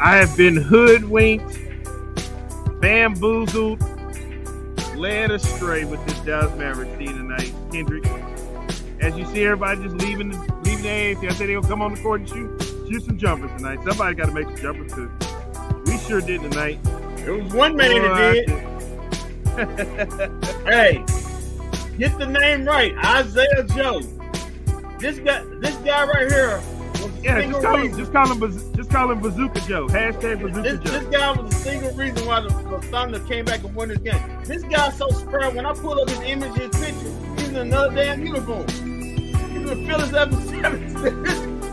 I have been hoodwinked, bamboozled, led astray with this Dallas Mavericks team tonight, Kendrick. As you see everybody just leaving the AAC, I said they're going to come on the court and shoot some jumpers tonight. Somebody got to make some jumpers, too. We sure did tonight. There was one man that did. Hey, get the name right, Isaiah Joe. This guy right here. Just call him Bazooka Joe. Hashtag Bazooka Joe. This guy was the single reason why the Thunder came back and won this game. This guy's so spry. When I pull up his image, his picture, he's in another damn uniform. He's in the Phillies.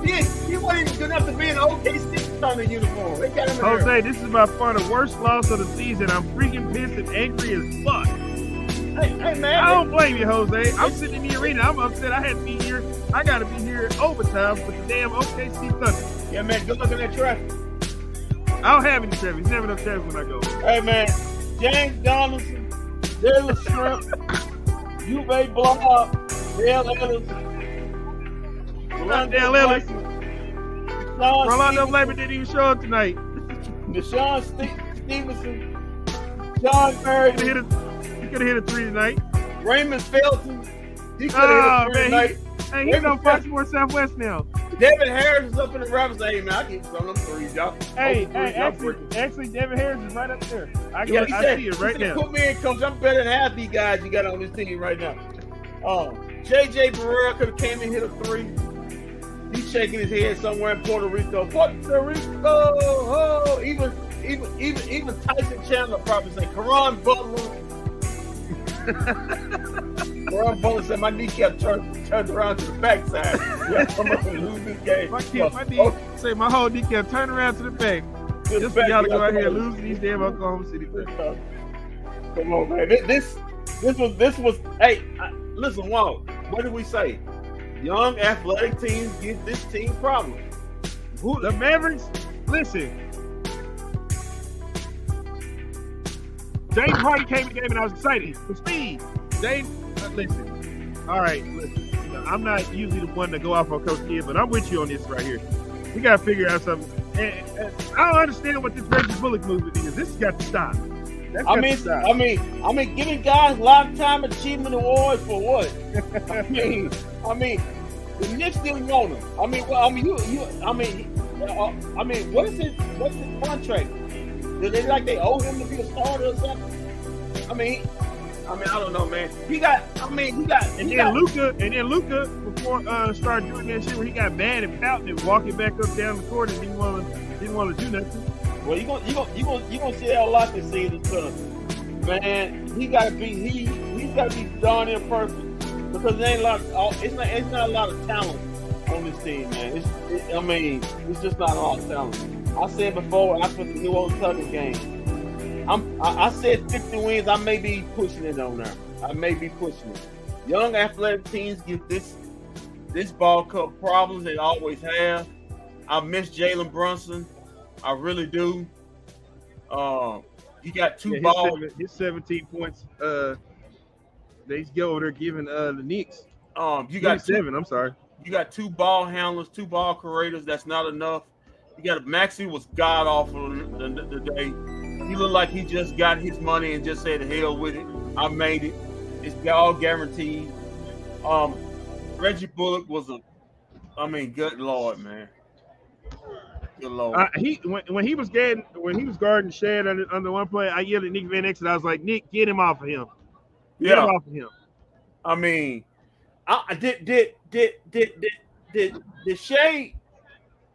He wasn't even good enough to be in the OKC Thunder uniform. They got him in Jose, this is by far the worst loss of the season. I'm freaking pissed and angry as fuck. Hey, man. I don't blame you, Jose. I'm sitting in the arena. I'm upset. I had to be here. I got to be here in overtime for the damn OKC Thunder. Yeah, man. Good luck in that traffic. I don't have any traffic. Never no traffic when I go. Hey, man. James Donaldson, Dylan Shrimp, UVA Block, Dale Ellison. Rolando Blaber didn't even show up tonight. DeShawn Stevenson, John Murray. He could have hit a three tonight. Raymond Felton. He could have hit a three tonight. Hey, he's on Fox Sports Southwest now. David Harris is up in the rafters. Hey, man, I can throw them threes, y'all. Actually, David Harris is right up there. I see it right now. Put me in, coach. I'm better than half these guys you got on this team right now. JJ Barea could have came and hit a three. He's shaking his head somewhere in Puerto Rico. Oh, even Tyson Chandler probably said Caron Butler. Ron Butler said my kneecap turned around to the backside. Yeah, come up and lose this game. My whole kneecap turned around to the back. Just for y'all to go out here and lose these damn Oklahoma City. Come on, man. This was. Hey, listen, Walt. What did we say? Young athletic teams give this team problems. Who the Mavericks? Listen. James Harden came in the game and I was excited. For speed. James, listen. All right, listen. I'm not usually the one to go off on Coach Kidd, but I'm with you on this right here. We got to figure out something. And I don't understand what this Reggie Bullock movement is. This has got to stop. I mean, giving guys lifetime achievement awards for what? I mean, the Knicks didn't want him. What's his contract? Do they owe him to be a starter or something? I mean, I don't know, man. Luka before started doing that shit where he got mad and pouting and walking back up down the court and didn't want to do nothing. Well, you gonna see that a lot this season, man. He's gotta be darn near perfect because there ain't a lot. It's not a lot of talent on this team, man. It's just not all talent. I said before, I put the New Orleans Thunder game. I said 50 wins. I may be pushing it on there. I may be pushing it. Young athletic teams get this ball cup problems they always have. I miss Jalen Brunson. I really do. He got two balls. His 17 points. They go over there giving the Knicks. You got seven. I'm sorry. You got two ball handlers, two ball creators. That's not enough. You got Maxi was god awful the day. He looked like he just got his money and just said, "Hell with it, I made it. It's all guaranteed." Reggie Bullock was good lord, man. Good lord. When he was guarding Shad under one play, I yelled at Nick Van Exel. I was like, "Nick, get him off of him. Get him off of him." I mean, did Shai?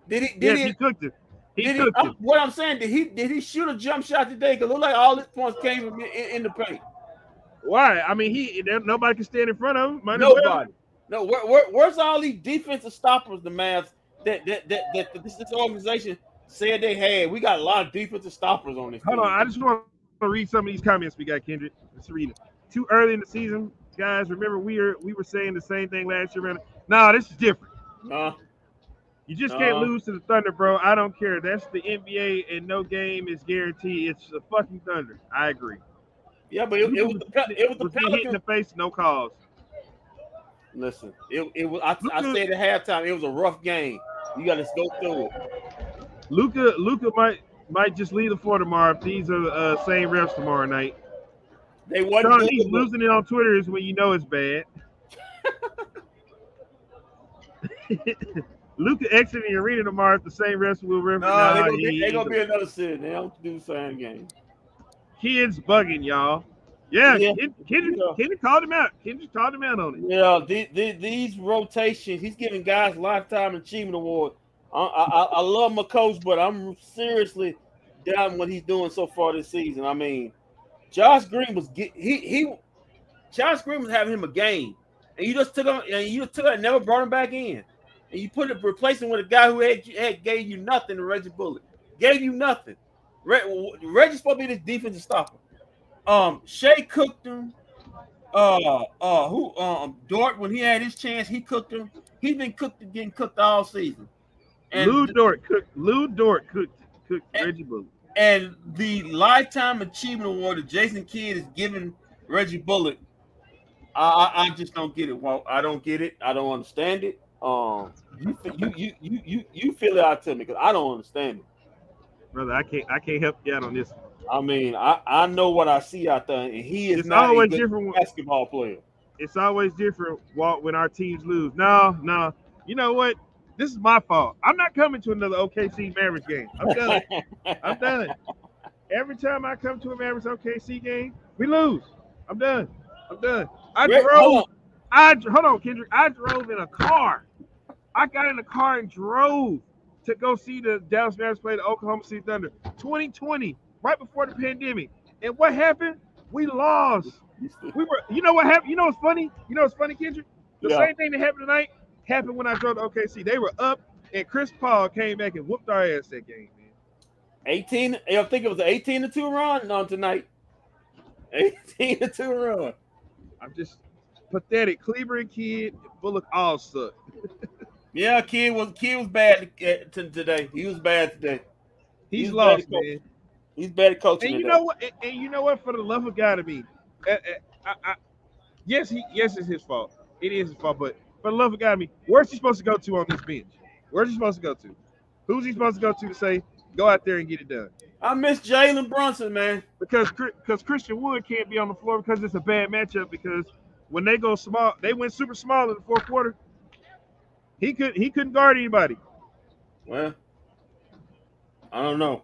Did he cooked it. He cooked it. What I'm saying, did he shoot a jump shot today? Because it looked like all his points came in the paint. Why? I mean, nobody can stand in front of him. Nobody. No. Where's all these defensive stoppers? The Mavs that this organization said they had. We got a lot of defensive stoppers on this. Hold on, I just want to read some of these comments we got, Kendrick. Let's read it. Too early in the season, guys. Remember, we were saying the same thing last year. No, this is different. You just can't lose to the Thunder, bro. I don't care. That's the NBA, and no game is guaranteed. It's the fucking Thunder. I agree. Yeah, but it was the Pelicans. Hit in the face, no calls. Listen, it was. I said at halftime, it was a rough game. You got to go through it. Luka might just leave the floor tomorrow if these are the same refs tomorrow night. They won. He's losing it on Twitter is when you know it's bad. Luka exiting the arena tomorrow if the same refs will ref. No, they're going to be another city. They don't do the same game. Kids bugging, y'all. Yeah. Kendrick called him out. Kendrick called him out on it. Yeah, these rotations, he's giving guys Lifetime Achievement Award. I love my coach, but I'm seriously doubting what he's doing so far this season. I mean, Josh Green was having him a game, and you just took him and never brought him back in, and you put him replacing with a guy who had gave you nothing to Reggie Bullock, gave you nothing. Reggie's supposed to be this defensive stopper. Shai cooked him. Dort, when he had his chance, he cooked him. He's been getting cooked all season. And Lu Dort cooked Reggie Bullock. And the Lifetime Achievement Award that Jason Kidd is giving Reggie Bullock, I just don't get it, Walt. I don't get it. I don't understand it. You feel it out to me because I don't understand it. Brother, I can't help you out on this one. I mean, I know what I see out there, and he is not a good basketball player. It's always different, Walt, when our teams lose. No. You know what? This is my fault. I'm not coming to another OKC Mavericks game. I'm done. Every time I come to a Mavericks OKC game, we lose. I'm done. Hold on, Kendrick. I drove in a car. I got in a car and drove to go see the Dallas Mavericks play the Oklahoma City Thunder 2020, right before the pandemic. And what happened? We lost. You know what happened? You know what's funny? Kendrick? The same thing that happened tonight happened when I drove to OKC. They were up, and Chris Paul came back and whooped our ass that game, man. 18, I think it was an 18-2 run on tonight. 18-2 run. I'm just pathetic. Kleber and Kidd, Bullock all suck. Yeah, Kidd was bad today. He was bad today. He's lost, man. He's bad at coaching. And you know what? For the love of God, to me, yes, it's his fault. It is his fault, but. For the love of God, I mean, where's he supposed to go to on this bench? Where's he supposed to go to? Who's he supposed to go to say, go out there and get it done? I miss Jalen Brunson, man. Because Christian Wood can't be on the floor because it's a bad matchup because when they go small, they went super small in the fourth quarter. He couldn't guard anybody. Well, I don't know.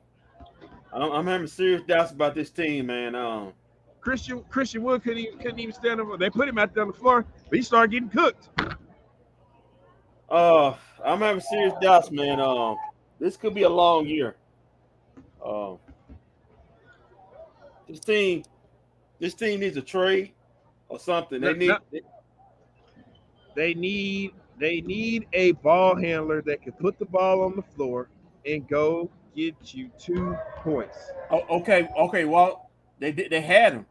I'm having serious doubts about this team, man. Christian Wood couldn't even stand up. They put him out there on the floor, but he started getting cooked. I'm having serious doubts, man. This could be a long year. This team needs a trade or something. They need a ball handler that can put the ball on the floor and go get you 2 points. Okay. Well, they had him,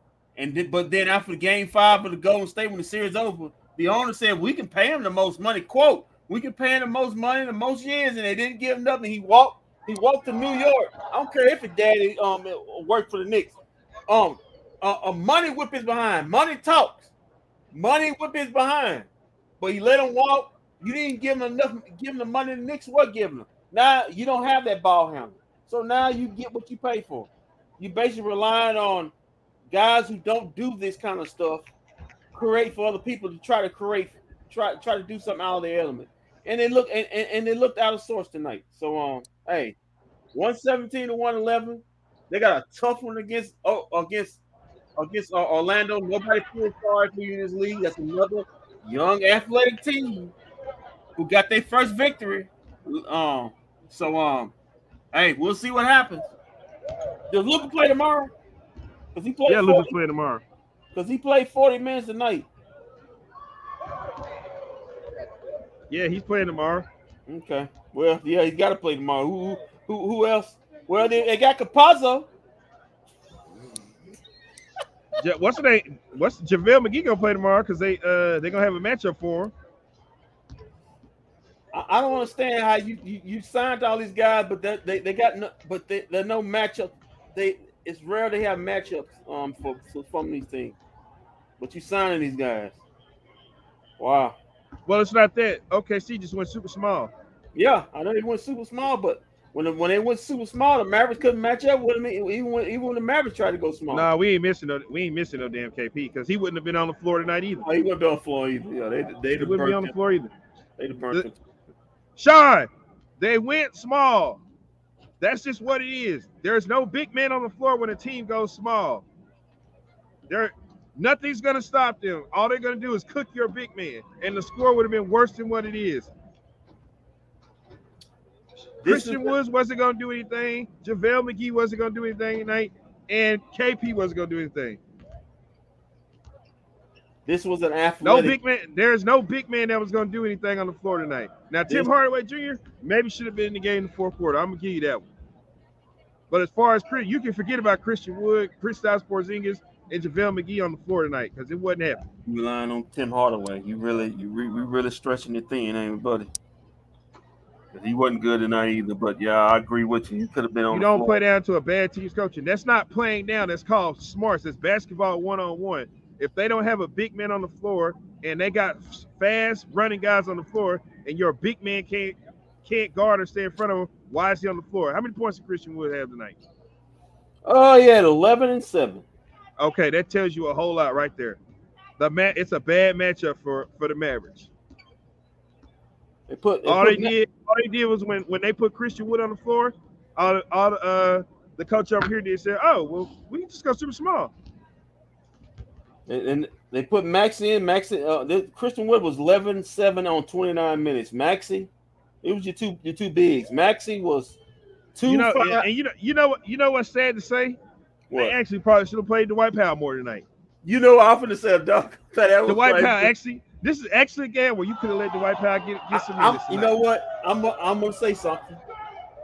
but then after Game 5 of the Golden State, when the series over, the owner said we can pay him the most money. Quote. We can pay him the most money, the most years, and they didn't give him nothing. He walked to New York. I don't care if his daddy worked for the Knicks. Money whip is behind. Money talks. Money whip is behind. But you let him walk. You didn't give him enough. Give him the money the Knicks were giving him. Now you don't have that ball handler. So now you get what you pay for. You basically relying on guys who don't do this kind of stuff, create for other people to try to do something out of their element. And they looked out of sorts tonight. So, hey, 117 to 111. They got a tough one against Orlando. Nobody feels sorry for you in this league. That's another young athletic team who got their first victory. Hey, we'll see what happens. Does Luka play tomorrow? Luka play tomorrow. Because he played 40 minutes tonight. Yeah, he's playing tomorrow. Okay. Well, yeah, he's got to play tomorrow. Who else? Well, they got Capazzo. What's JaVale McGee gonna play tomorrow? Because they gonna have a matchup for him. I don't understand how you signed all these guys, but they're no matchup. It's rare they have matchups from these things. But you signing these guys. Wow. Well, it's not that. OKC just went super small. Yeah, I know they went super small, but When they went super small, the Mavericks couldn't match up with him. Even when the Mavericks tried to go small. Nah, we ain't missing no damn KP because he wouldn't have been on the floor tonight either. Oh, he wouldn't be on the floor either. Yeah, they wouldn't be on the floor either. They'd burnt him. Sean, they went small. That's just what it is. There's no big man on the floor when a team goes small. Nothing's gonna stop them. All they're gonna do is cook your big man, and the score would have been worse than what it is. Christian Woods wasn't going to do anything. JaVale McGee wasn't going to do anything tonight. And KP wasn't going to do anything. This was an athletic. No big man. There's no big man that was going to do anything on the floor tonight. Now, Tim Hardaway Jr. maybe should have been in the game in the fourth quarter. I'm going to give you that one. But as far as you can forget about Christian Wood, Kristaps Porziņģis, and JaVale McGee on the floor tonight because it wasn't happening. You relying on Tim Hardaway. You really stretching your thing, ain't you, buddy? He wasn't good tonight either, but yeah, I agree with you. He could have been on the floor. You don't play down to a bad team's coaching. That's not playing down. That's called smarts. That's basketball one-on-one. If they don't have a big man on the floor and they got fast running guys on the floor and your big man can't guard or stay in front of him, why is he on the floor? How many points did Christian Wood have tonight? Oh, he had 11 and 7. Okay, that tells you a whole lot right there. It's a bad matchup for the Mavericks. All they did was when they put Christian Wood on the floor, the coach over here did say, "Oh, well, we can just go super small." And they put Maxi in. Christian Wood was 11-7 on 29 minutes. Maxi, it was your two bigs. Maxi was 2. You know, and you know what's sad to say? What? They actually probably should have played Dwight Powell more tonight. You know, I'm finna say, Doc, Dwight Powell actually. This is actually a game where you could have let Dwight Powell get some minutes. You know what? I'm gonna say something.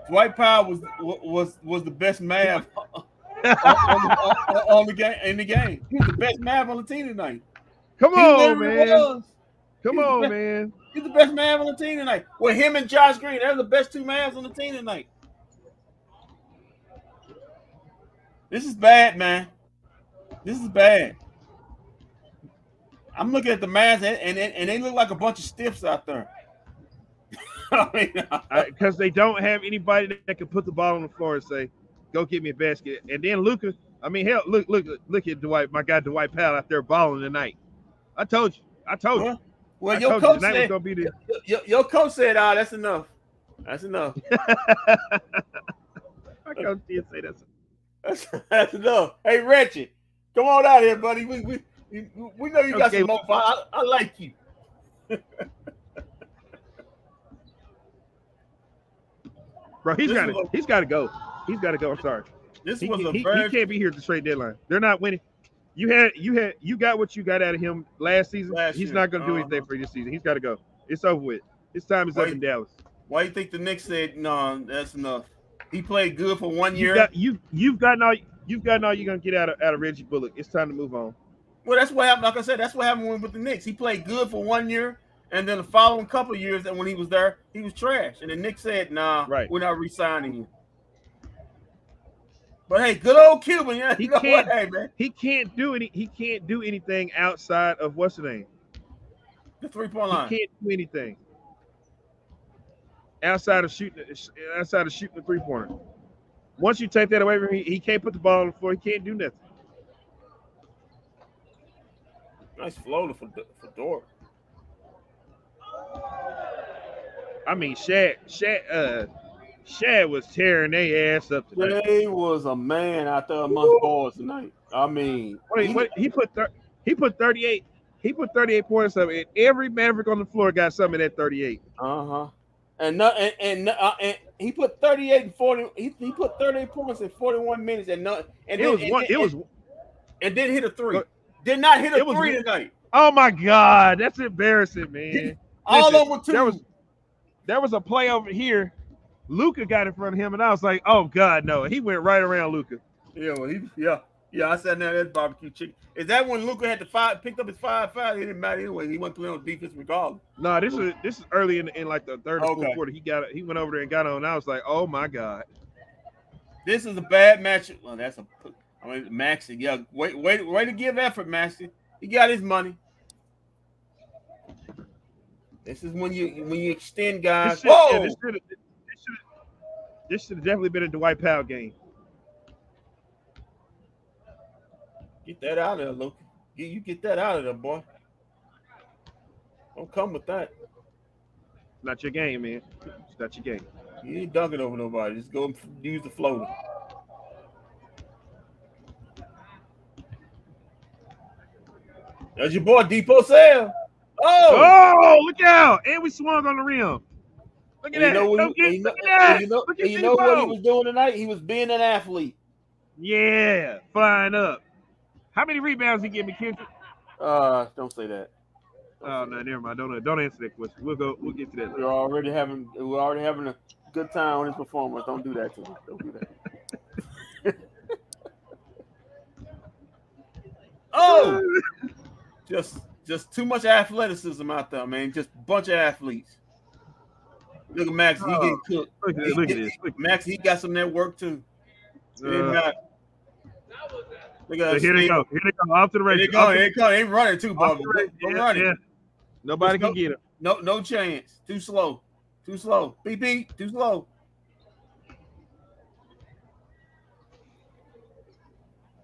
Dwight Powell was the best Mav on the game in the game. He was the best Mav on the team tonight. Come on, man. He's the best Mav on the team tonight. With him and Josh Green, they're the best two Mavs on the team tonight. This is bad, man. This is bad. I'm looking at the Mavs, and they look like a bunch of stiffs out there. Because they don't have anybody that can put the ball on the floor and say, "Go get me a basket." And then Luka, look at Dwight, my guy Dwight Powell out there balling tonight. I told you. Well, your coach said, your coach said, "Ah, that's enough. That's enough." My coach did say that's enough. Hey, Reggie, come on out here, buddy. We know you got some more fun. I like you. Bro, he's got to go. He's got to go. I'm sorry. He can't be here at the trade deadline. They're not winning. You got what you got out of him last season. He's not going to do anything for you this season. He's got to go. It's over with. His time is up in Dallas. Why you think the Knicks said no? That's enough. He played good for 1 year. You've gotten all you're going to get out of Reggie Bullock. It's time to move on. Well, that's what happened. Like I said, that's what happened with the Knicks. He played good for 1 year, and then the following couple of years, and when he was there, he was trash. And the Knicks said, "Nah, right. We're not re-signing you." But hey, good old Cuban, yeah. He can't do anything outside of what's the name? The 3-point line. He can't do anything outside of shooting the 3-pointer. Once you take that away from him, he can't put the ball on the floor. He can't do nothing. Nice floater for Dort. I mean, Shad was tearing their ass up tonight. He was a man out there amongst boys tonight. I mean, he put 38 points up, and every Maverick on the floor got something at 38. And he put 38 and 40. He put 38 points in 41 minutes, and then hit a three. Did not hit a three tonight. Oh, my God. That's embarrassing, man. All over two. There was a play over here. Luka got in front of him, and I was like, oh, God, no. He went right around Luka. Yeah, well, I said, now that's barbecue chicken. Is that when Luka had picked up his 5-5? It didn't matter anyway. He wasn't playing on defense regardless. No, this is early in like the third or fourth quarter. He went over there and got on, and I was like, oh, my God. This is a bad matchup. Well, that's a – I mean, Maxi, yeah, way to give effort, Maxi. He got his money. This is when you extend guys. Whoa! Yeah, This should have definitely been a Dwight Powell game. Get that out of there, Luke. You get that out of there, boy. Don't come with that. It's not your game, man. It's not your game. You ain't dunking over nobody. Just go use the floater. That's your boy, Depo Sam. Oh, look out. And we swung on the rim. Look at that. You know what he was doing tonight? He was being an athlete. Yeah, flying up. How many rebounds he get me, Kendrick? Don't say that. Never mind. Don't answer that question. We'll get to that. We're already having a good time on his performance. Don't do that to him. Don't do that. Oh, just too much athleticism out there, man. Just a bunch of athletes. Look at Max. He getting cooked. Look at this. Max, he got some network too. Here they go. Off to the race. Here they go. They running too, Bob. Running. Yeah. Nobody can get him. No chance. Too slow. BB, too slow.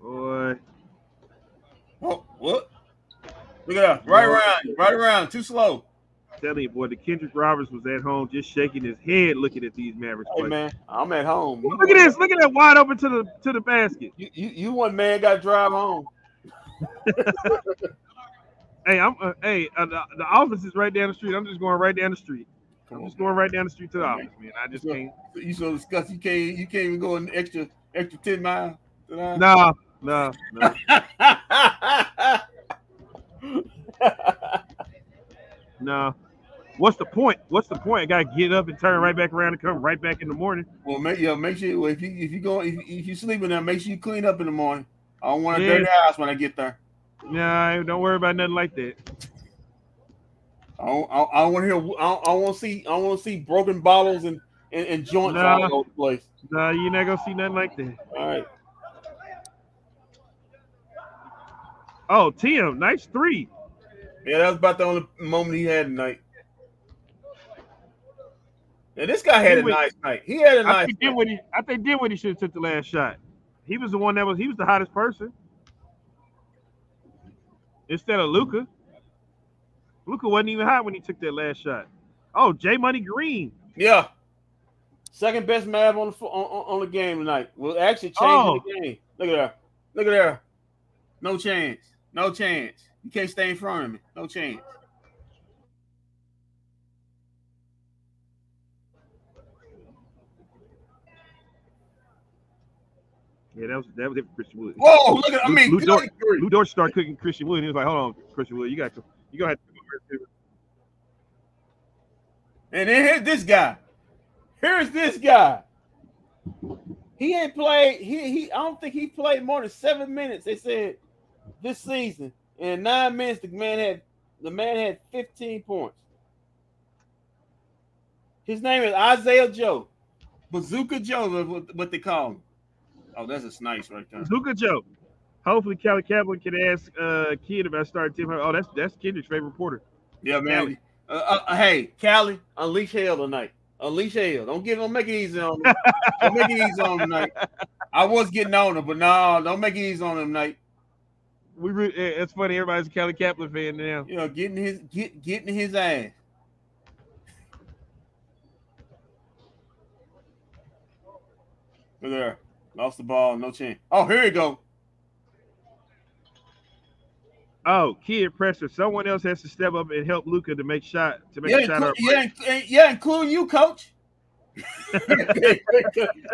Boy. Oh, what? Look at that. Right around. Too slow. I'm telling you, boy, the Kendrick Roberts was at home just shaking his head looking at these Mavericks. Hey, man, I'm at home. Look at this. Look at that wide open to the basket. You one man got to drive home. Hey, the office is right down the street. I'm just going right down the street. To the office, man. I just can't. You so disgusted. You can't even go an extra 10 miles. No. No. What's the point? I gotta get up and turn right back around and come right back in the morning. Well, make sure if you sleeping there, make sure you clean up in the morning. I don't want to dirty house when I get there. Nah, don't worry about nothing like that. I don't want to see broken bottles and joints all over the place. Nah, you're not gonna see nothing like that. All right. Oh, Tim, nice three. Yeah, that was about the only moment he had tonight. Yeah, this guy had a nice night. He had a nice night. I think Dinwiddie should have took the last shot. He was the one that was. He was the hottest person. Instead of Luka. Luka wasn't even hot when he took that last shot. Oh, J Money Green. Yeah. Second best Mav on the game tonight. We'll actually change the game. Look at that. No chance. You can't stay in front of me. No chance. Yeah, that was it for Christian Wood. Whoa, look at Lu Dort started cooking Christian Wood. He was like, "Hold on, Christian Wood, you gonna have to come over here too." And then here's this guy. He ain't played. I don't think he played more than 7 minutes. They said this season. In 9 minutes, the man had 15 points. His name is Isaiah Joe, Bazooka Joe, is what they call him. Oh, that's a snipe right there. Bazooka Joe. Hopefully, Callie Kaplan can ask Kidd about starting Tim. Oh, that's Kendrick's favorite reporter. Yeah, man. Hey, Callie, unleash hell tonight. Unleash hell. Don't make it easy on him. Don't make it easy on him tonight. I was getting on him, but no, don't make it easy on him tonight. It's funny. Everybody's a Callie Kaplan fan now. You know, getting his ass. Look at her. Lost the ball. No chance. Oh, here you go. Oh, Kid pressure. Someone else has to step up and help Luka to make shot. To make a shot. Yeah, including you, Coach.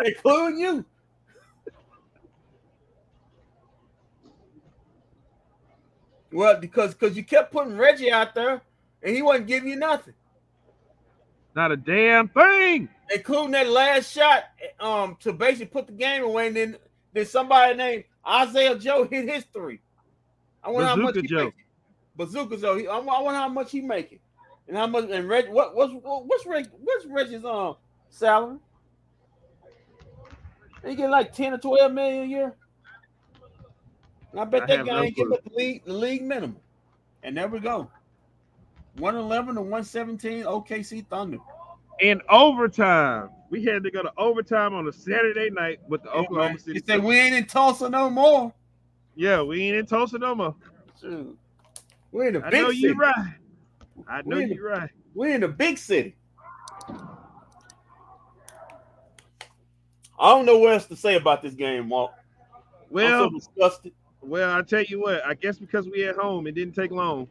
Including you. Well, because you kept putting Reggie out there, and he wasn't giving you nothing. Not a damn thing. Including that last shot to basically put the game away, and then somebody named Isaiah Joe hit his three. I wonder how much he making. Bazooka Joe. I wonder how much he making. And how much and Reggie what's Reggie's salary? He get like 10 or 12 million a year. And I bet that guy ain't giving up the league minimum. And there we go. 111 to 117 OKC Thunder. In overtime. We had to go to overtime on a Saturday night with the Oklahoma City. They said we ain't in Tulsa no more. Yeah, we ain't in Tulsa no more. Dude, we're in the big city. I know you're right. I know you're right. We're in the big city. I don't know what else to say about this game, Walt. Well, I'm so disgusted. Well, I tell you what. I guess because we at home, it didn't take long.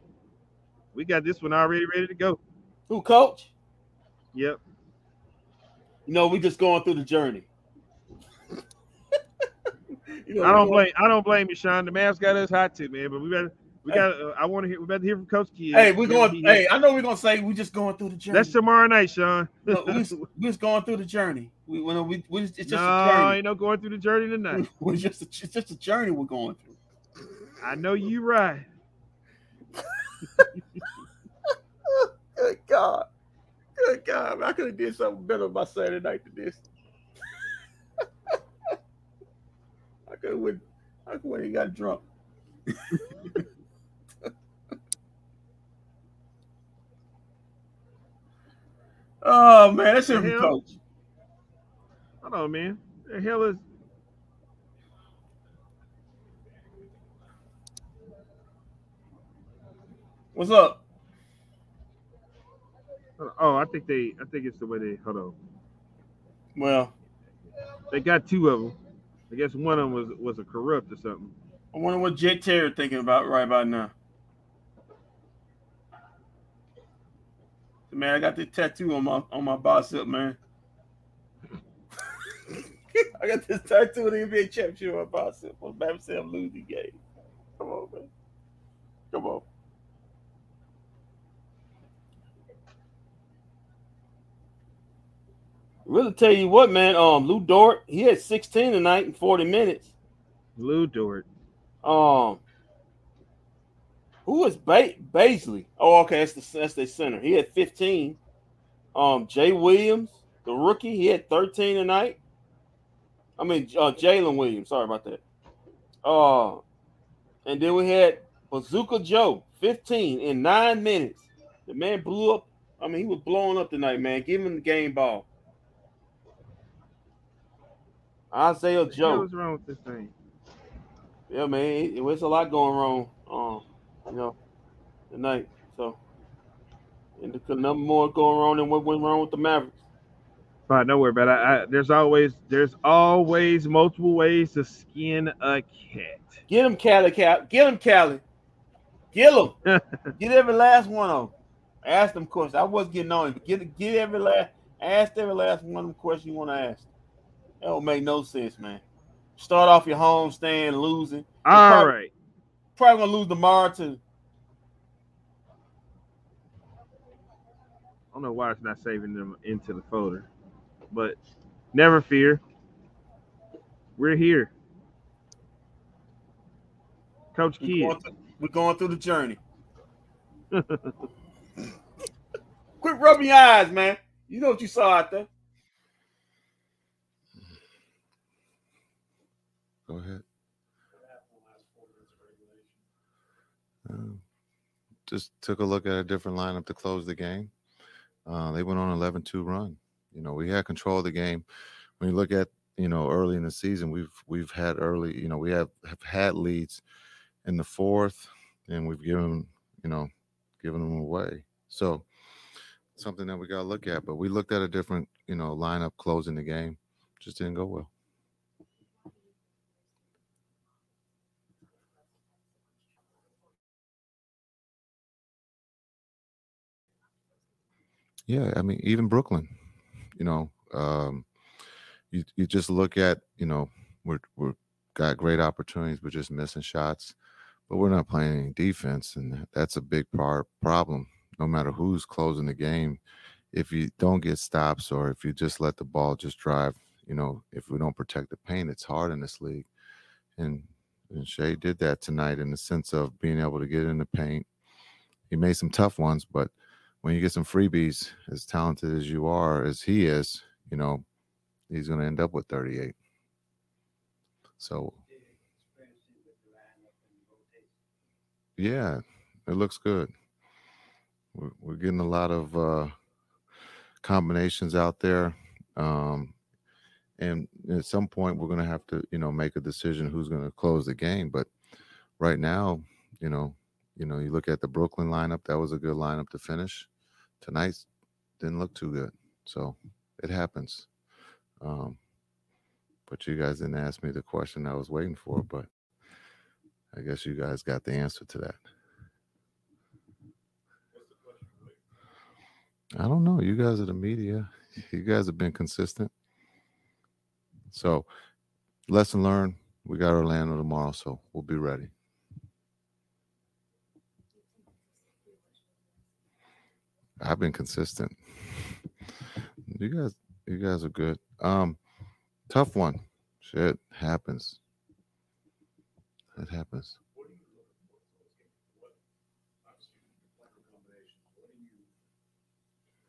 We got this one already ready to go. Who, Coach? Yep. You know, we just going through the journey. You know, I don't blame you, Sean. The Mavs got us hot too, man. But we better hear from Coach Kidd. Hey, I know we're gonna say we're just going through the journey. That's tomorrow night, Sean. No, we're just going through the journey. It's just a journey. No, ain't no going through the journey tonight. It's just a journey we're going through. I know you right. Good God. Good God, man. I could have did something better on my Saturday night than this. I could have went and got drunk. Oh, man, that's your coach. Hold on, man. The hell is... What's up? Oh, I think it's the way they... Hold on. Well, they got two of them. I guess one of them was a corrupt or something. I wonder what Jet Terry thinking about right about now. Man, I got this tattoo on my bicep, man. I got this tattoo of the NBA championship on my bicep. I'm about to say I'm losing game. Come on, man. Come on. Really tell you what, man. Lu Dort, he had 16 tonight in 40 minutes. Lu Dort. Who is Baisley? Oh, okay, that's the center. He had 15. Jay Williams, the rookie, he had 13 tonight. I mean, Jalen Williams. Sorry about that. And then we had Bazooka Joe, 15 in 9 minutes. The man blew up. I mean, he was blowing up tonight, man. Give him the game ball. Isaiah Joe. What's wrong with this thing? Yeah, man, it's a lot going wrong, you know, tonight. So, and there's nothing more going wrong than what went wrong with the Mavericks. All right, don't worry about it. There's always multiple ways to skin a cat. Get him, Callie. Get him, Callie. Get him. Get every last one of them. Ask them questions. I was getting on it, but get ask every last one of them questions you want to ask. That don't make no sense, man. Start off your homestand losing. Probably gonna lose tomorrow too. I don't know why it's not saving them into the folder, but never fear. We're here, Coach Kidd. We're going through the journey. Quit rubbing your eyes, man. You know what you saw out there. Go ahead. Just took a look at a different lineup to close the game. They went on 11-2 run. You know, we had control of the game. When you look at, you know, early in the season, we have had leads in the fourth, and we've given them away. So something that we got to look at. But we looked at a different, you know, lineup closing the game. Just didn't go well. Yeah, I mean, even Brooklyn, you know, you just look at, you know, we're got great opportunities. We're just missing shots, but we're not playing any defense. And that's a big problem, no matter who's closing the game. If you don't get stops or if you just let the ball just drive, you know, if we don't protect the paint, it's hard in this league. And Shai did that tonight in the sense of being able to get in the paint. He made some tough ones, but when you get some freebies, as talented as you are, as he is, you know, he's going to end up with 38. So, yeah, it looks good. We're getting a lot of combinations out there. And at some point, we're going to have to, you know, make a decision who's going to close the game. But right now, you know, you look at the Brooklyn lineup. That was a good lineup to finish. Tonight's didn't look too good. So it happens. But you guys didn't ask me the question I was waiting for, but I guess you guys got the answer to that. What's the question? I don't know. You guys are the media. You guys have been consistent. So, lesson learned. We got Orlando tomorrow, so we'll be ready. I've been consistent. You guys are good. Tough one. Shit happens. It happens. What are you looking for in this game? What, obviously, combinations.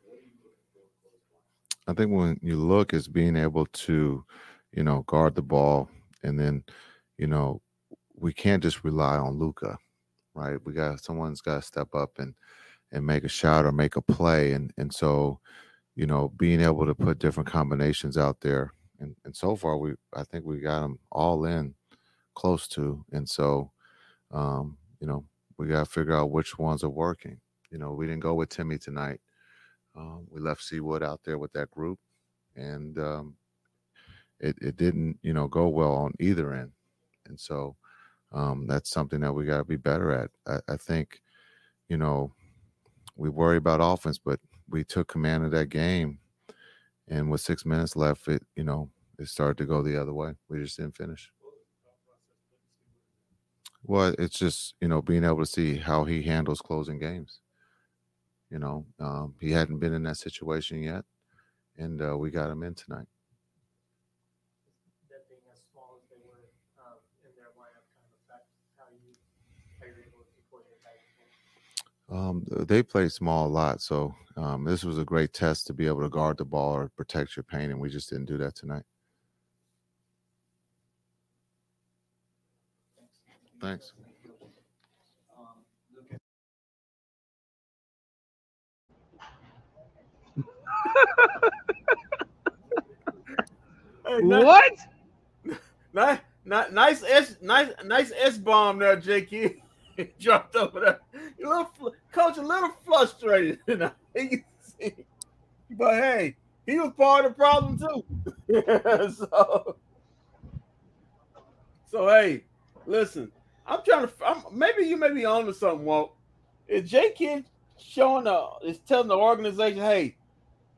What are you looking for in close line? I think when you look, it's being able to, you know, guard the ball, and then, you know, we can't just rely on Luka, right? Someone's got to step up and make a shot or make a play, and so, you know, being able to put different combinations out there, and so far I think we got them all in close to, and so, you know, we got to figure out which ones are working. You know, we didn't go with Timmy tonight. We left C. Wood out there with that group, and it didn't, you know, go well on either end, and so that's something that we got to be better at. I think, you know, we worry about offense, but we took command of that game, and with 6 minutes left, it started to go the other way. We just didn't finish. Well, it's just, you know, being able to see how he handles closing games. You know, he hadn't been in that situation yet, and we got him in tonight. That being as small as they were in their lineup kind of affect how you're able to support your guys? They play small a lot, so this was a great test to be able to guard the ball or protect your paint, and we just didn't do that tonight. Thanks. Hey, what? Nice S-bomb there, JQ. Dropped over there. Coach, a little frustrated tonight. But hey, he was part of the problem too. So hey, listen, maybe you may be on to something, Walt. Is J. Kidd is telling the organization, hey,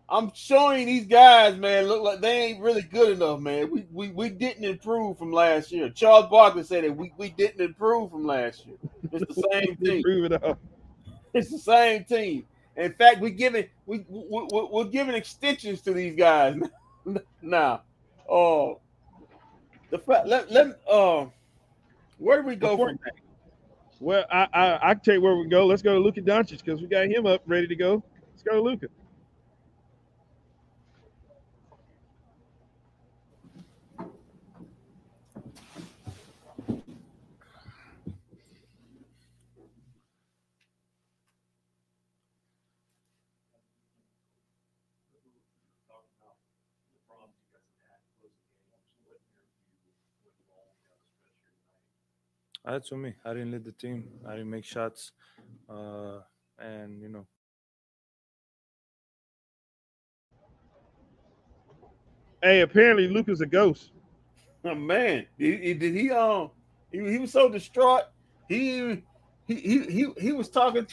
I'm showing these guys, man, look like they ain't really good enough, man. We didn't improve from last year. Charles Barkley said that we didn't improve from last year. It's the same team. It's the same team. In fact, we're giving extensions to these guys now. Where do we go from that? Well, I can tell you where we go. Let's go to Luka Doncic because we got him up ready to go. Let's go to Luka. That's on me. I didn't lead the team. I didn't make shots. And, you know. Hey, apparently Luka's a ghost. Oh, man. He was so distraught. He was talking.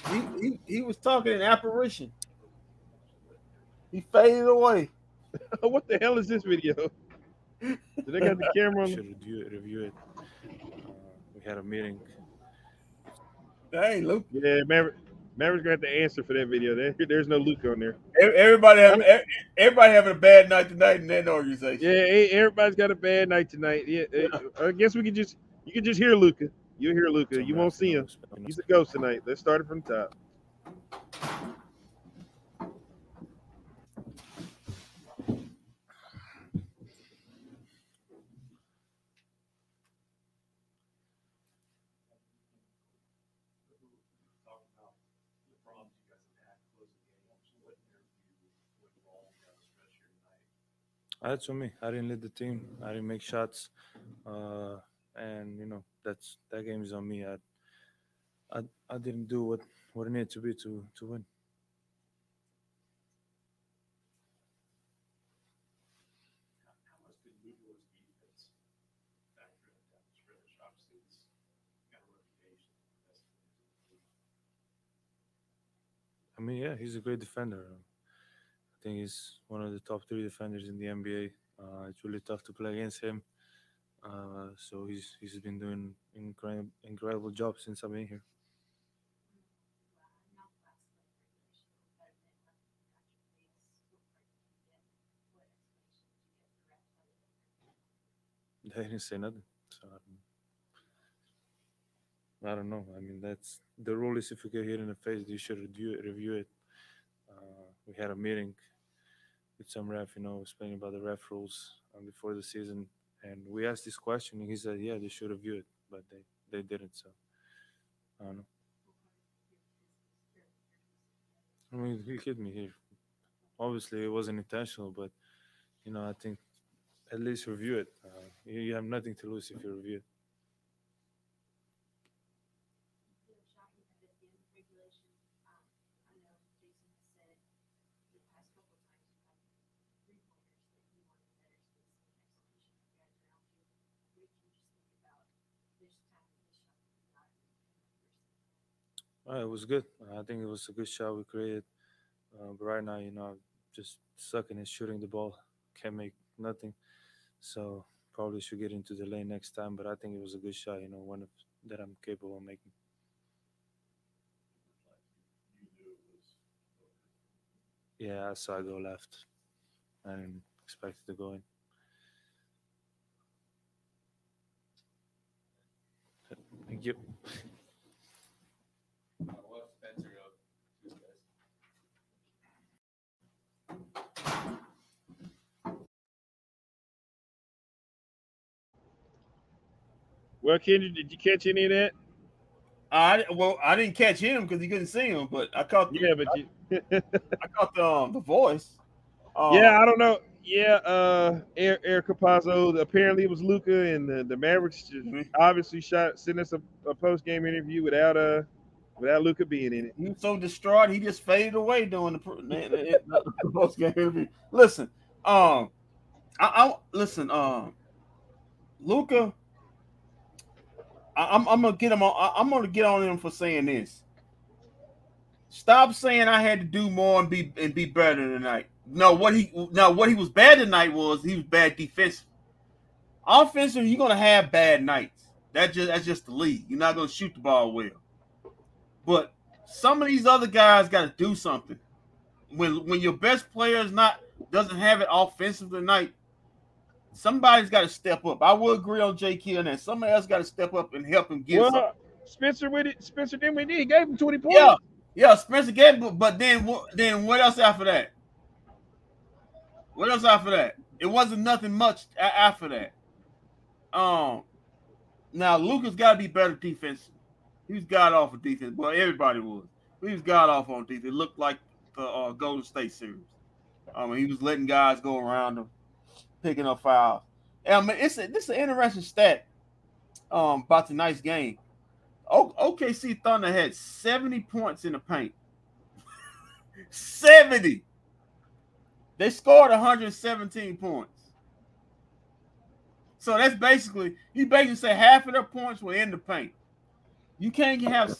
He was talking in apparition. He faded away. What the hell is this video? Did they got the camera on? Should review it. Had a meeting. Dang, Luka. Yeah, Maverick's gonna have to answer for that video. There's no Luka on there. Everybody having a bad night tonight in that organization. Yeah, everybody's got a bad night tonight. Yeah. I guess you could just hear Luka. You'll hear Luka. You won't see him. He's a ghost tonight. Let's start it from the top. That's on me. I didn't lead the team. I didn't make shots. And, you know, that game is on me. I didn't do what it needed to be to win. How much did Lu Dort's defense factor in that scrimmage? Obviously, it's got a reputation. I mean, yeah, he's a great defender. I think he's one of the top three defenders in the NBA. It's really tough to play against him. So he's been doing incredible job since I've been here. They didn't say nothing. So I don't know. I mean, that's the rule is if you get hit in the face, you should review it. We had a meeting with some ref, you know, explaining about the ref rules before the season. And we asked this question, and he said, yeah, they should review it, but they didn't. So I don't know. I mean, he hit me here. Obviously, it wasn't intentional, but, you know, I think at least review it. You have nothing to lose if you review it. It was good. I think it was a good shot we created. But right now, you know, just sucking and shooting the ball. Can't make nothing. So probably should get into the lane next time. But I think it was a good shot, you know, one that I'm capable of making. Yeah, I saw it go left. I didn't expect it to go in. Thank you. Well, Kendrick, did you catch any of that? I didn't catch him because he couldn't see him, but I caught. I caught the voice. Yeah, I don't know. Yeah, Eric Capazzo. Apparently, it was Luka, and the Mavericks just obviously sent us a post game interview without Luka being in it. He was so distraught, he just faded away during the post game interview. Listen, Luka. I'm gonna get him on. I'm gonna get on him for saying this. Stop saying I had to do more and be better tonight. No, what he was bad tonight was he was bad defensive. Offensive, you're gonna have bad nights. That's just the league. You're not gonna shoot the ball well. But some of these other guys got to do something. When your best player doesn't have it offensive tonight. Somebody's got to step up. I will agree on Jay Kidd on that. Somebody else got to step up and help him get something. Spencer Dinwiddie, he gave him 20 points. Yeah, Spencer gave him, but then what else after that? It wasn't nothing much after that. Now, Luka's got to be better defense. He was god-awful defense. Well, everybody was. He was god-awful on defense. It looked like the Golden State series. He was letting guys go around him. Picking up fouls. This is an interesting stat about tonight's game. OKC Thunder had 70 points in the paint. 70. They scored 117 points. So that's you basically say half of their points were in the paint. You can't have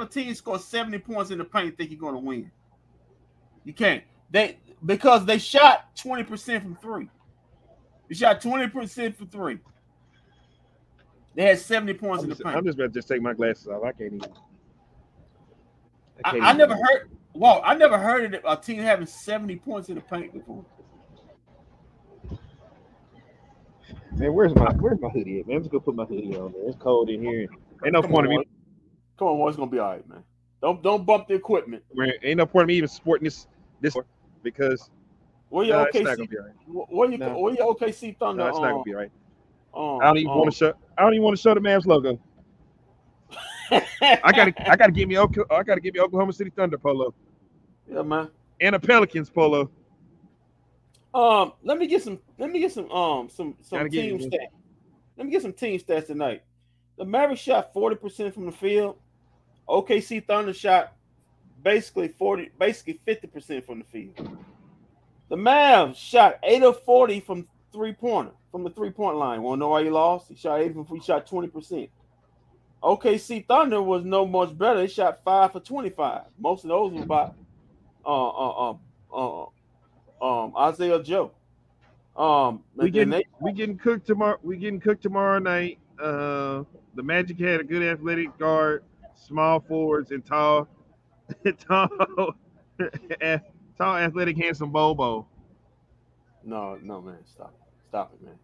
a team score 70 points in the paint and think you're going to win. You can't. Because they shot 20% from three. They shot 20% for three. They had 70 points in the paint. I'm just about to take my glasses off. I can't even. I never heard of a team having 70 points in the paint before. Man, where's my hoodie at, man? I'm just gonna put my hoodie on, man. It's cold in here. Ain't no point of me. Come on, it's gonna be all right, man. Don't bump the equipment. Man, ain't no point of me even sporting this because. Where your OKC Thunder? No, it's not gonna be right. I don't even want to show the Mavs logo. I gotta get me. I gotta get me Oklahoma City Thunder polo. Yeah, man. And a Pelicans polo. Let me get some team stats tonight. The Mavericks shot 40% from the field. OKC Thunder shot basically 50% from the field. The Mavs shot 8 of 40 from the 3-point line. Wanna know why you lost? He shot 8 from, he shot 20%. OKC Thunder was no much better. They shot 5 for 25. Most of those were by Isaiah Joe. We getting cooked tomorrow night. The Magic had a good athletic guard, small forwards, and tall, athletic, handsome Bobo. No, man, stop it, man.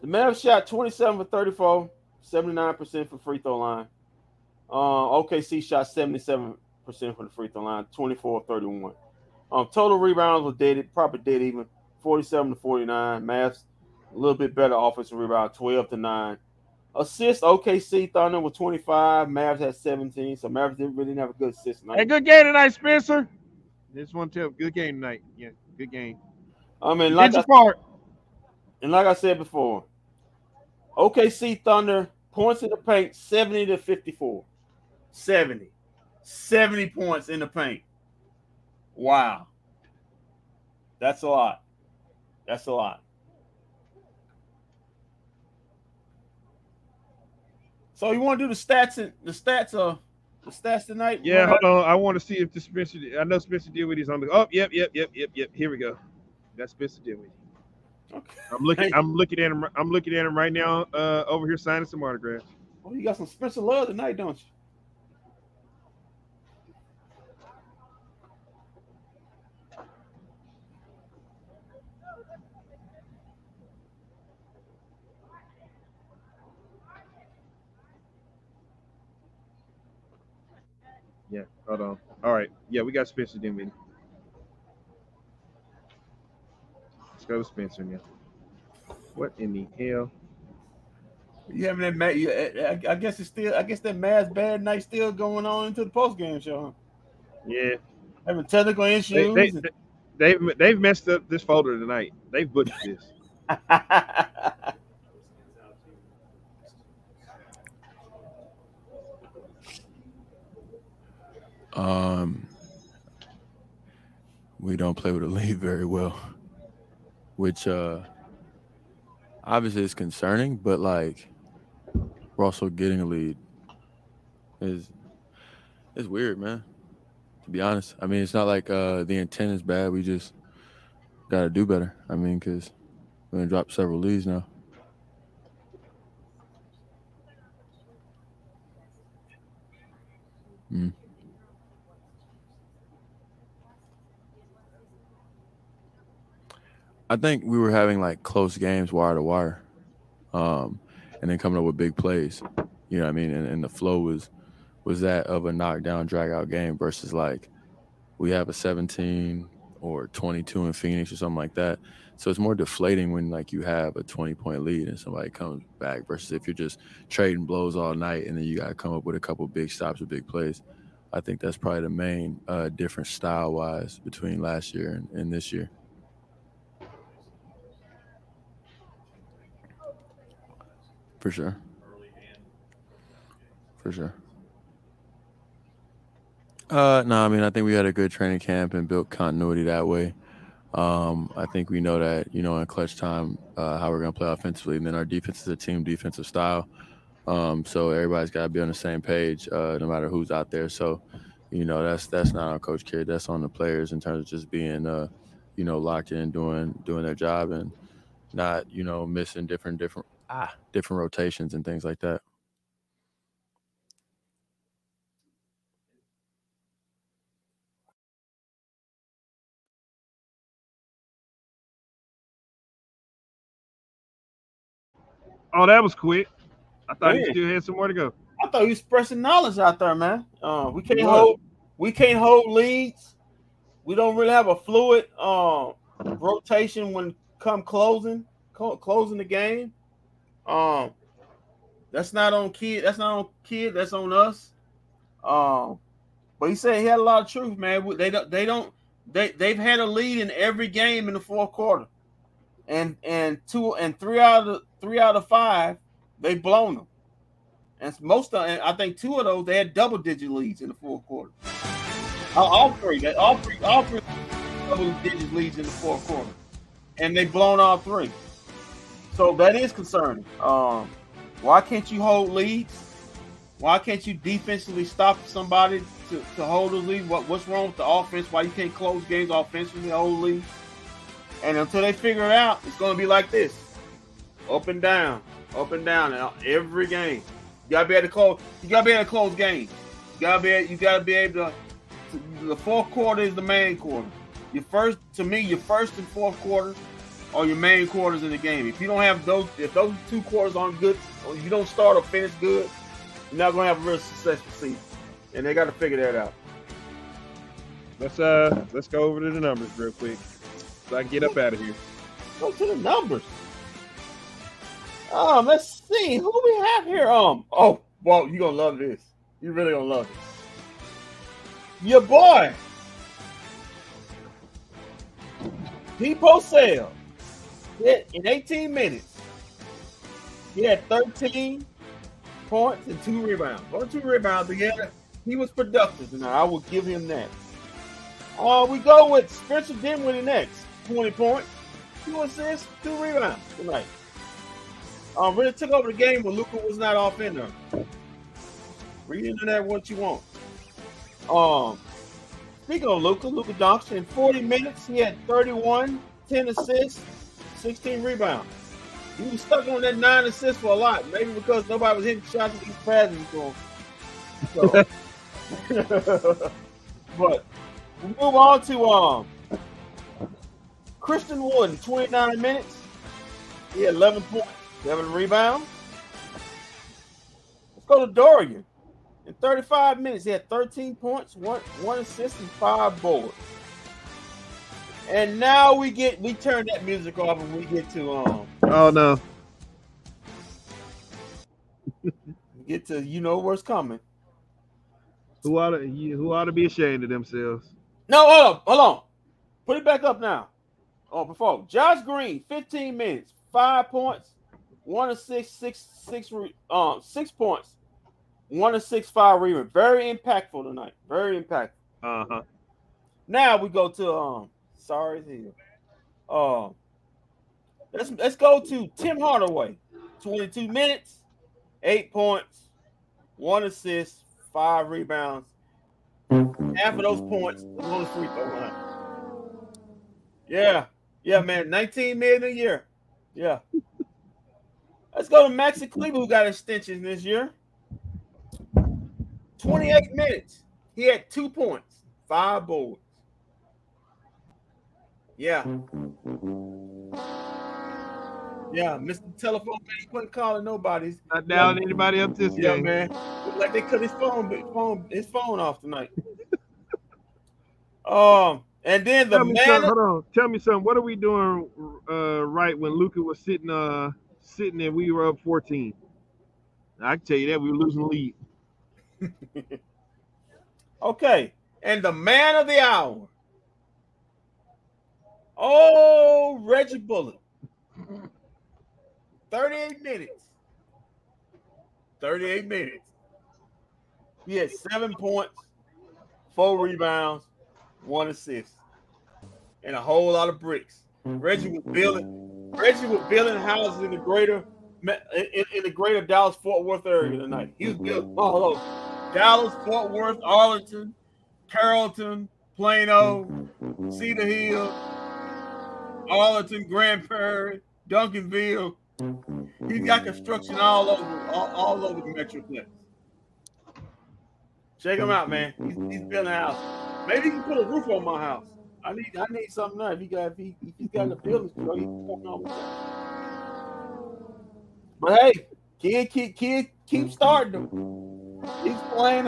The Mavs shot 27 for 34, 79% from free throw line. OKC shot 77% from the free throw line, 24 of 31. Total rebounds was probably dead even, 47 to 49. Mavs a little bit better offensive rebound, 12 to 9. Assists, OKC Thunder with 25. Mavs had 17, so Mavs didn't have a good assist tonight. Hey, good game tonight, Spencer. Just want to tell you, good game tonight. Yeah, good game. Like I said before, OKC Thunder points in the paint, 70 to 54. 70 points in the paint. Wow. That's a lot. So you want to do the stats tonight? Yeah, hold on. I want to see if I know Spencer Dinwiddie's on the. Oh, yep. Here we go. That's Spencer Dinwiddie. Okay. I'm looking at him right now. Over here signing some autographs. Oh, you got some Spencer love tonight, don't you? Yeah, hold on. All right. Yeah, we got Spencer Dinwiddie. Let's go to Spencer now. What in the hell? You having that mad? I guess that Mavs bad night still going on into the postgame show. Huh? Yeah. Having technical issues. They've messed up this folder tonight. They've butchered this. We don't play with the lead very well, which obviously is concerning, but like we're also getting a lead. It's weird, man, to be honest. I mean, it's not like the intent is bad. We just got to do better. I mean, because we're going to drop several leads now. I think we were having like close games wire to wire, and then coming up with big plays. You know what I mean? And the flow was that of a knockdown, drag out game versus like we have a 17 or 22 in Phoenix or something like that. So it's more deflating when like you have a 20-point lead and somebody comes back versus if you're just trading blows all night and then you got to come up with a couple big stops or big plays. I think that's probably the main difference style wise between last year and this year. For sure. No, I mean, I think we had a good training camp and built continuity that way. I think we know that, you know, in clutch time, how we're going to play offensively. And then our defense is a team defensive style. So everybody's got to be on the same page, no matter who's out there. So, you know, that's not on Coach Kidd. That's on the players in terms of just being, you know, locked in, doing their job and not, you know, missing different rotations and things like that. Oh, that was quick. I thought you still had somewhere to go. I thought you was pressing knowledge out there, man. We can't hold leads. We don't really have a fluid rotation when come closing the game. That's not on Kid. That's not on Kid. That's on us. But he said he had a lot of truth, man. They don't. They've had a lead in every game in the fourth quarter, and three out of five they've blown them, and most of them, I think two of those they had double digit leads in the fourth quarter. All three double digit leads in the fourth quarter, and they've blown all three. So that is concerning. Why can't you hold leads? Why can't you defensively stop somebody to hold a lead? What's wrong with the offense? Why you can't close games offensively, hold leads? And until they figure it out, it's going to be like this. Up and down, every game. You got to be able to close. You got to be able to close games. You got to be able to. The fourth quarter is the main quarter. Your first and fourth quarter are your main quarters in the game. If you don't have those, if those two quarters aren't good, or you don't start or finish good, you're not going to have a real successful season, and they got to figure that out. Let's go over to the numbers real quick so I can get up out of here. Go to the numbers. Let's see who do we have here. Walt, you're gonna love this. You really gonna love it. Your boy, Depot Sale, in 18 minutes, he had 13 points and 2 rebounds. He was productive tonight. I will give him that. We go with Spencer Dinwiddie next. 20 points, 2 assists, 2 rebounds tonight. Really took over the game when Luka was not off in there. Read into that what you want. Speaking of Luka Doncic, in 40 minutes, he had 31, 10 assists, 16 rebounds. He was stuck on that 9 assists for a lot, maybe because nobody was hitting shots at these passes before. So. But we move on to Christian Wood in 29 minutes. He had 11 points, 7 rebounds. Let's go to Dorian. In 35 minutes, he had 13 points, one assist, and 5 boards. And now we turn that music off and we get to Oh no. Get to you know what's coming. Who ought to be ashamed of themselves? No, hold on. Put it back up now. Josh Green, 15 minutes, 5 points, 1 assist, six points. 1 and 6, 5 rebounds. Very impactful tonight. Very impactful. Uh-huh. Now we go to sorry here. Let's go to Tim Hardaway. 22 minutes, 8 points, 1 assist, 5 rebounds. Half of those points was on the free throw line. Yeah, man. 19 million a year. Yeah. Let's go to Maxi Kleber, who got extensions this year. 28 minutes. He had 2 points, 5 boards. Yeah, Mr. Telephone Man, he wasn't calling nobody's. Not down anybody up this game, man. Looked like they cut his phone off tonight. And then tell me something. What are we doing right when Luka was sitting and we were up 14? I can tell you that we were losing the lead. Okay, and the man of the hour. Oh, Reggie Bullock. 38 minutes. He had 7 points, 4 rebounds, 1 assist, and a whole lot of bricks. Reggie was building houses in the greater Dallas-Fort Worth area tonight. He was building all over. Dallas, Fort Worth, Arlington, Carrollton, Plano, Cedar Hill, Arlington, Grand Prairie, Duncanville. He's got construction all over the Metroplex. Check him out, man. He's building a house. Maybe he can put a roof on my house. I need something now. If he's got the building, so he can come on with that. But hey, kid, keep starting them. He's playing.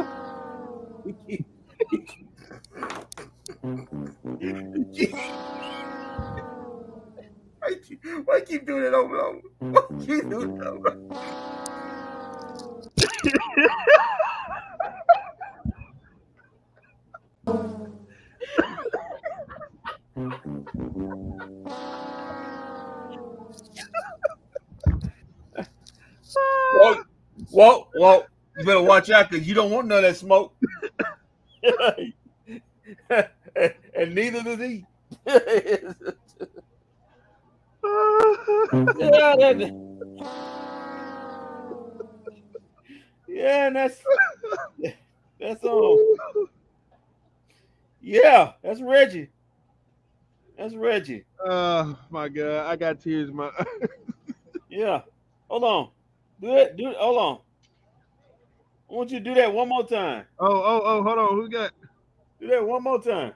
Why keep doing it over and over? Why keep doing it over? Well, you better watch out because you don't want none of that smoke. And neither does he. That's all. Yeah, that's Reggie. That's Reggie. My God, I got tears in my eyes. Yeah. Hold on. Do it. Hold on. I want you to do that one more time. Oh, hold on. Who got? Do that one more time.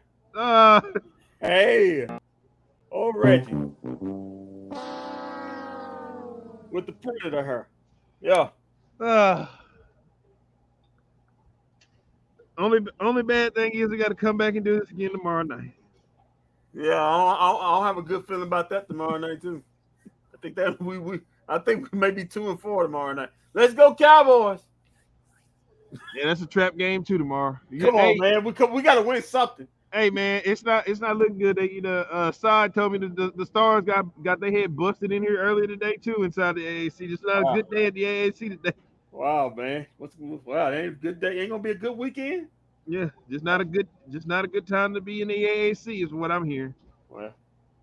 Hey. Oh, Reggie. With the printer to her. Yeah. Only bad thing is we got to come back and do this again tomorrow night. Yeah, I'll have a good feeling about that tomorrow night too. I think that we may be 2-4 tomorrow night. Let's go Cowboys! Yeah, that's a trap game too tomorrow. Come on, man, we got to win something. Hey man, it's not looking good. That Saad told me the Stars got their head busted in here earlier today too inside the AAC. Just not a good day at the AAC today. Wow, man. Wow, that ain't a good day. Ain't gonna be a good weekend. Yeah, just not a good time to be in the AAC is what I'm hearing. Well,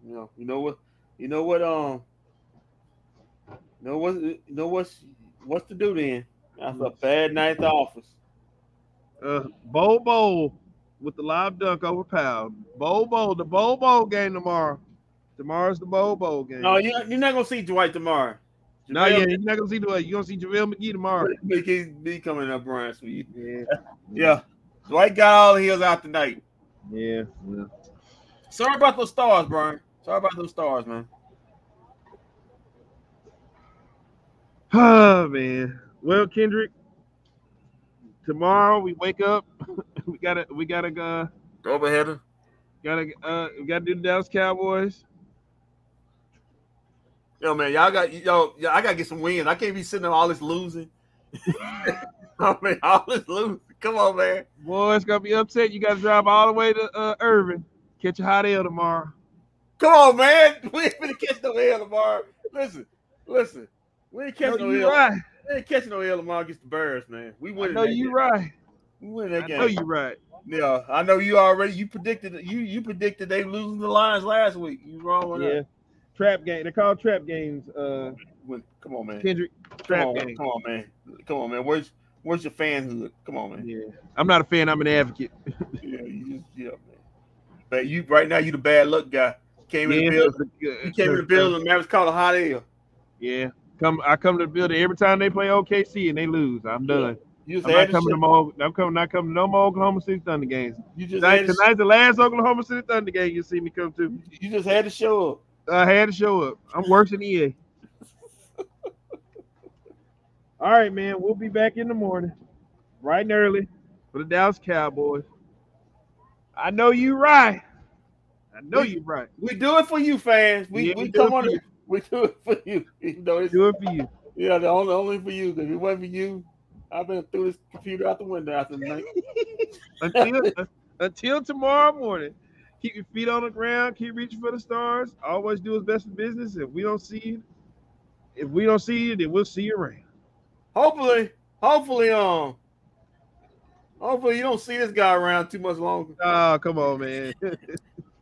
what's to do then? That's a bad night at the office. Bobo with the live dunk over Powell. The Bobo game tomorrow. Tomorrow's the Bobo game. No, you're not gonna see Dwight tomorrow. You're not gonna see Dwight. You're gonna see JaVale McGee tomorrow. McGee coming up, Brian. So yeah. Dwight got all the heels out tonight. Yeah. Sorry about those stars, Brian. Sorry about those stars, man. Oh man. Well, Kendrick, tomorrow we wake up. we gotta go. Overheader. We gotta do the Dallas Cowboys. Yo, man, I gotta get some wins. I can't be sitting there all this losing. I mean, all this losing. Come on, man. Boy, it's gonna be upset. You gotta drive all the way to Irving. Catch a hot L tomorrow. Come on, man. We ain't gonna catch no L tomorrow. Listen. We ain't catching no L. Right. We ain't catching no L tomorrow against the Bears, man. We win. Right. We win that game. I know you right. Yeah, I know you already. You predicted. You predicted they losing the Lions last week. You wrong on that. Trap game. They're called trap games. Come on, man. Kendrick. Trap game. Come on, man. Where's your fanhood? Come on, man. Yeah. I'm not a fan. I'm an advocate. Man. But you right now, you the bad luck guy. Came in the building, and that was called a hot L. Yeah. I come to the building every time they play OKC and they lose. I'm done. Yeah. I'm not coming to no more Oklahoma City Thunder games. Tonight's the last Oklahoma City Thunder game you see me come to. You just had to show up. I had to show up. I'm worse than EA. All right, man. We'll be back in the morning, bright and early, for the Dallas Cowboys. I know you're right. We do it for you, fans. We do it for you. Do it for you. Yeah, the only for you. Because if it wasn't for you, I've been through this computer out the window after the night. until tomorrow morning. Keep your feet on the ground. Keep reaching for the stars. Always do his best for business. If we don't see you, then we'll see you around. Hopefully you don't see this guy around too much longer. Oh, come on, man.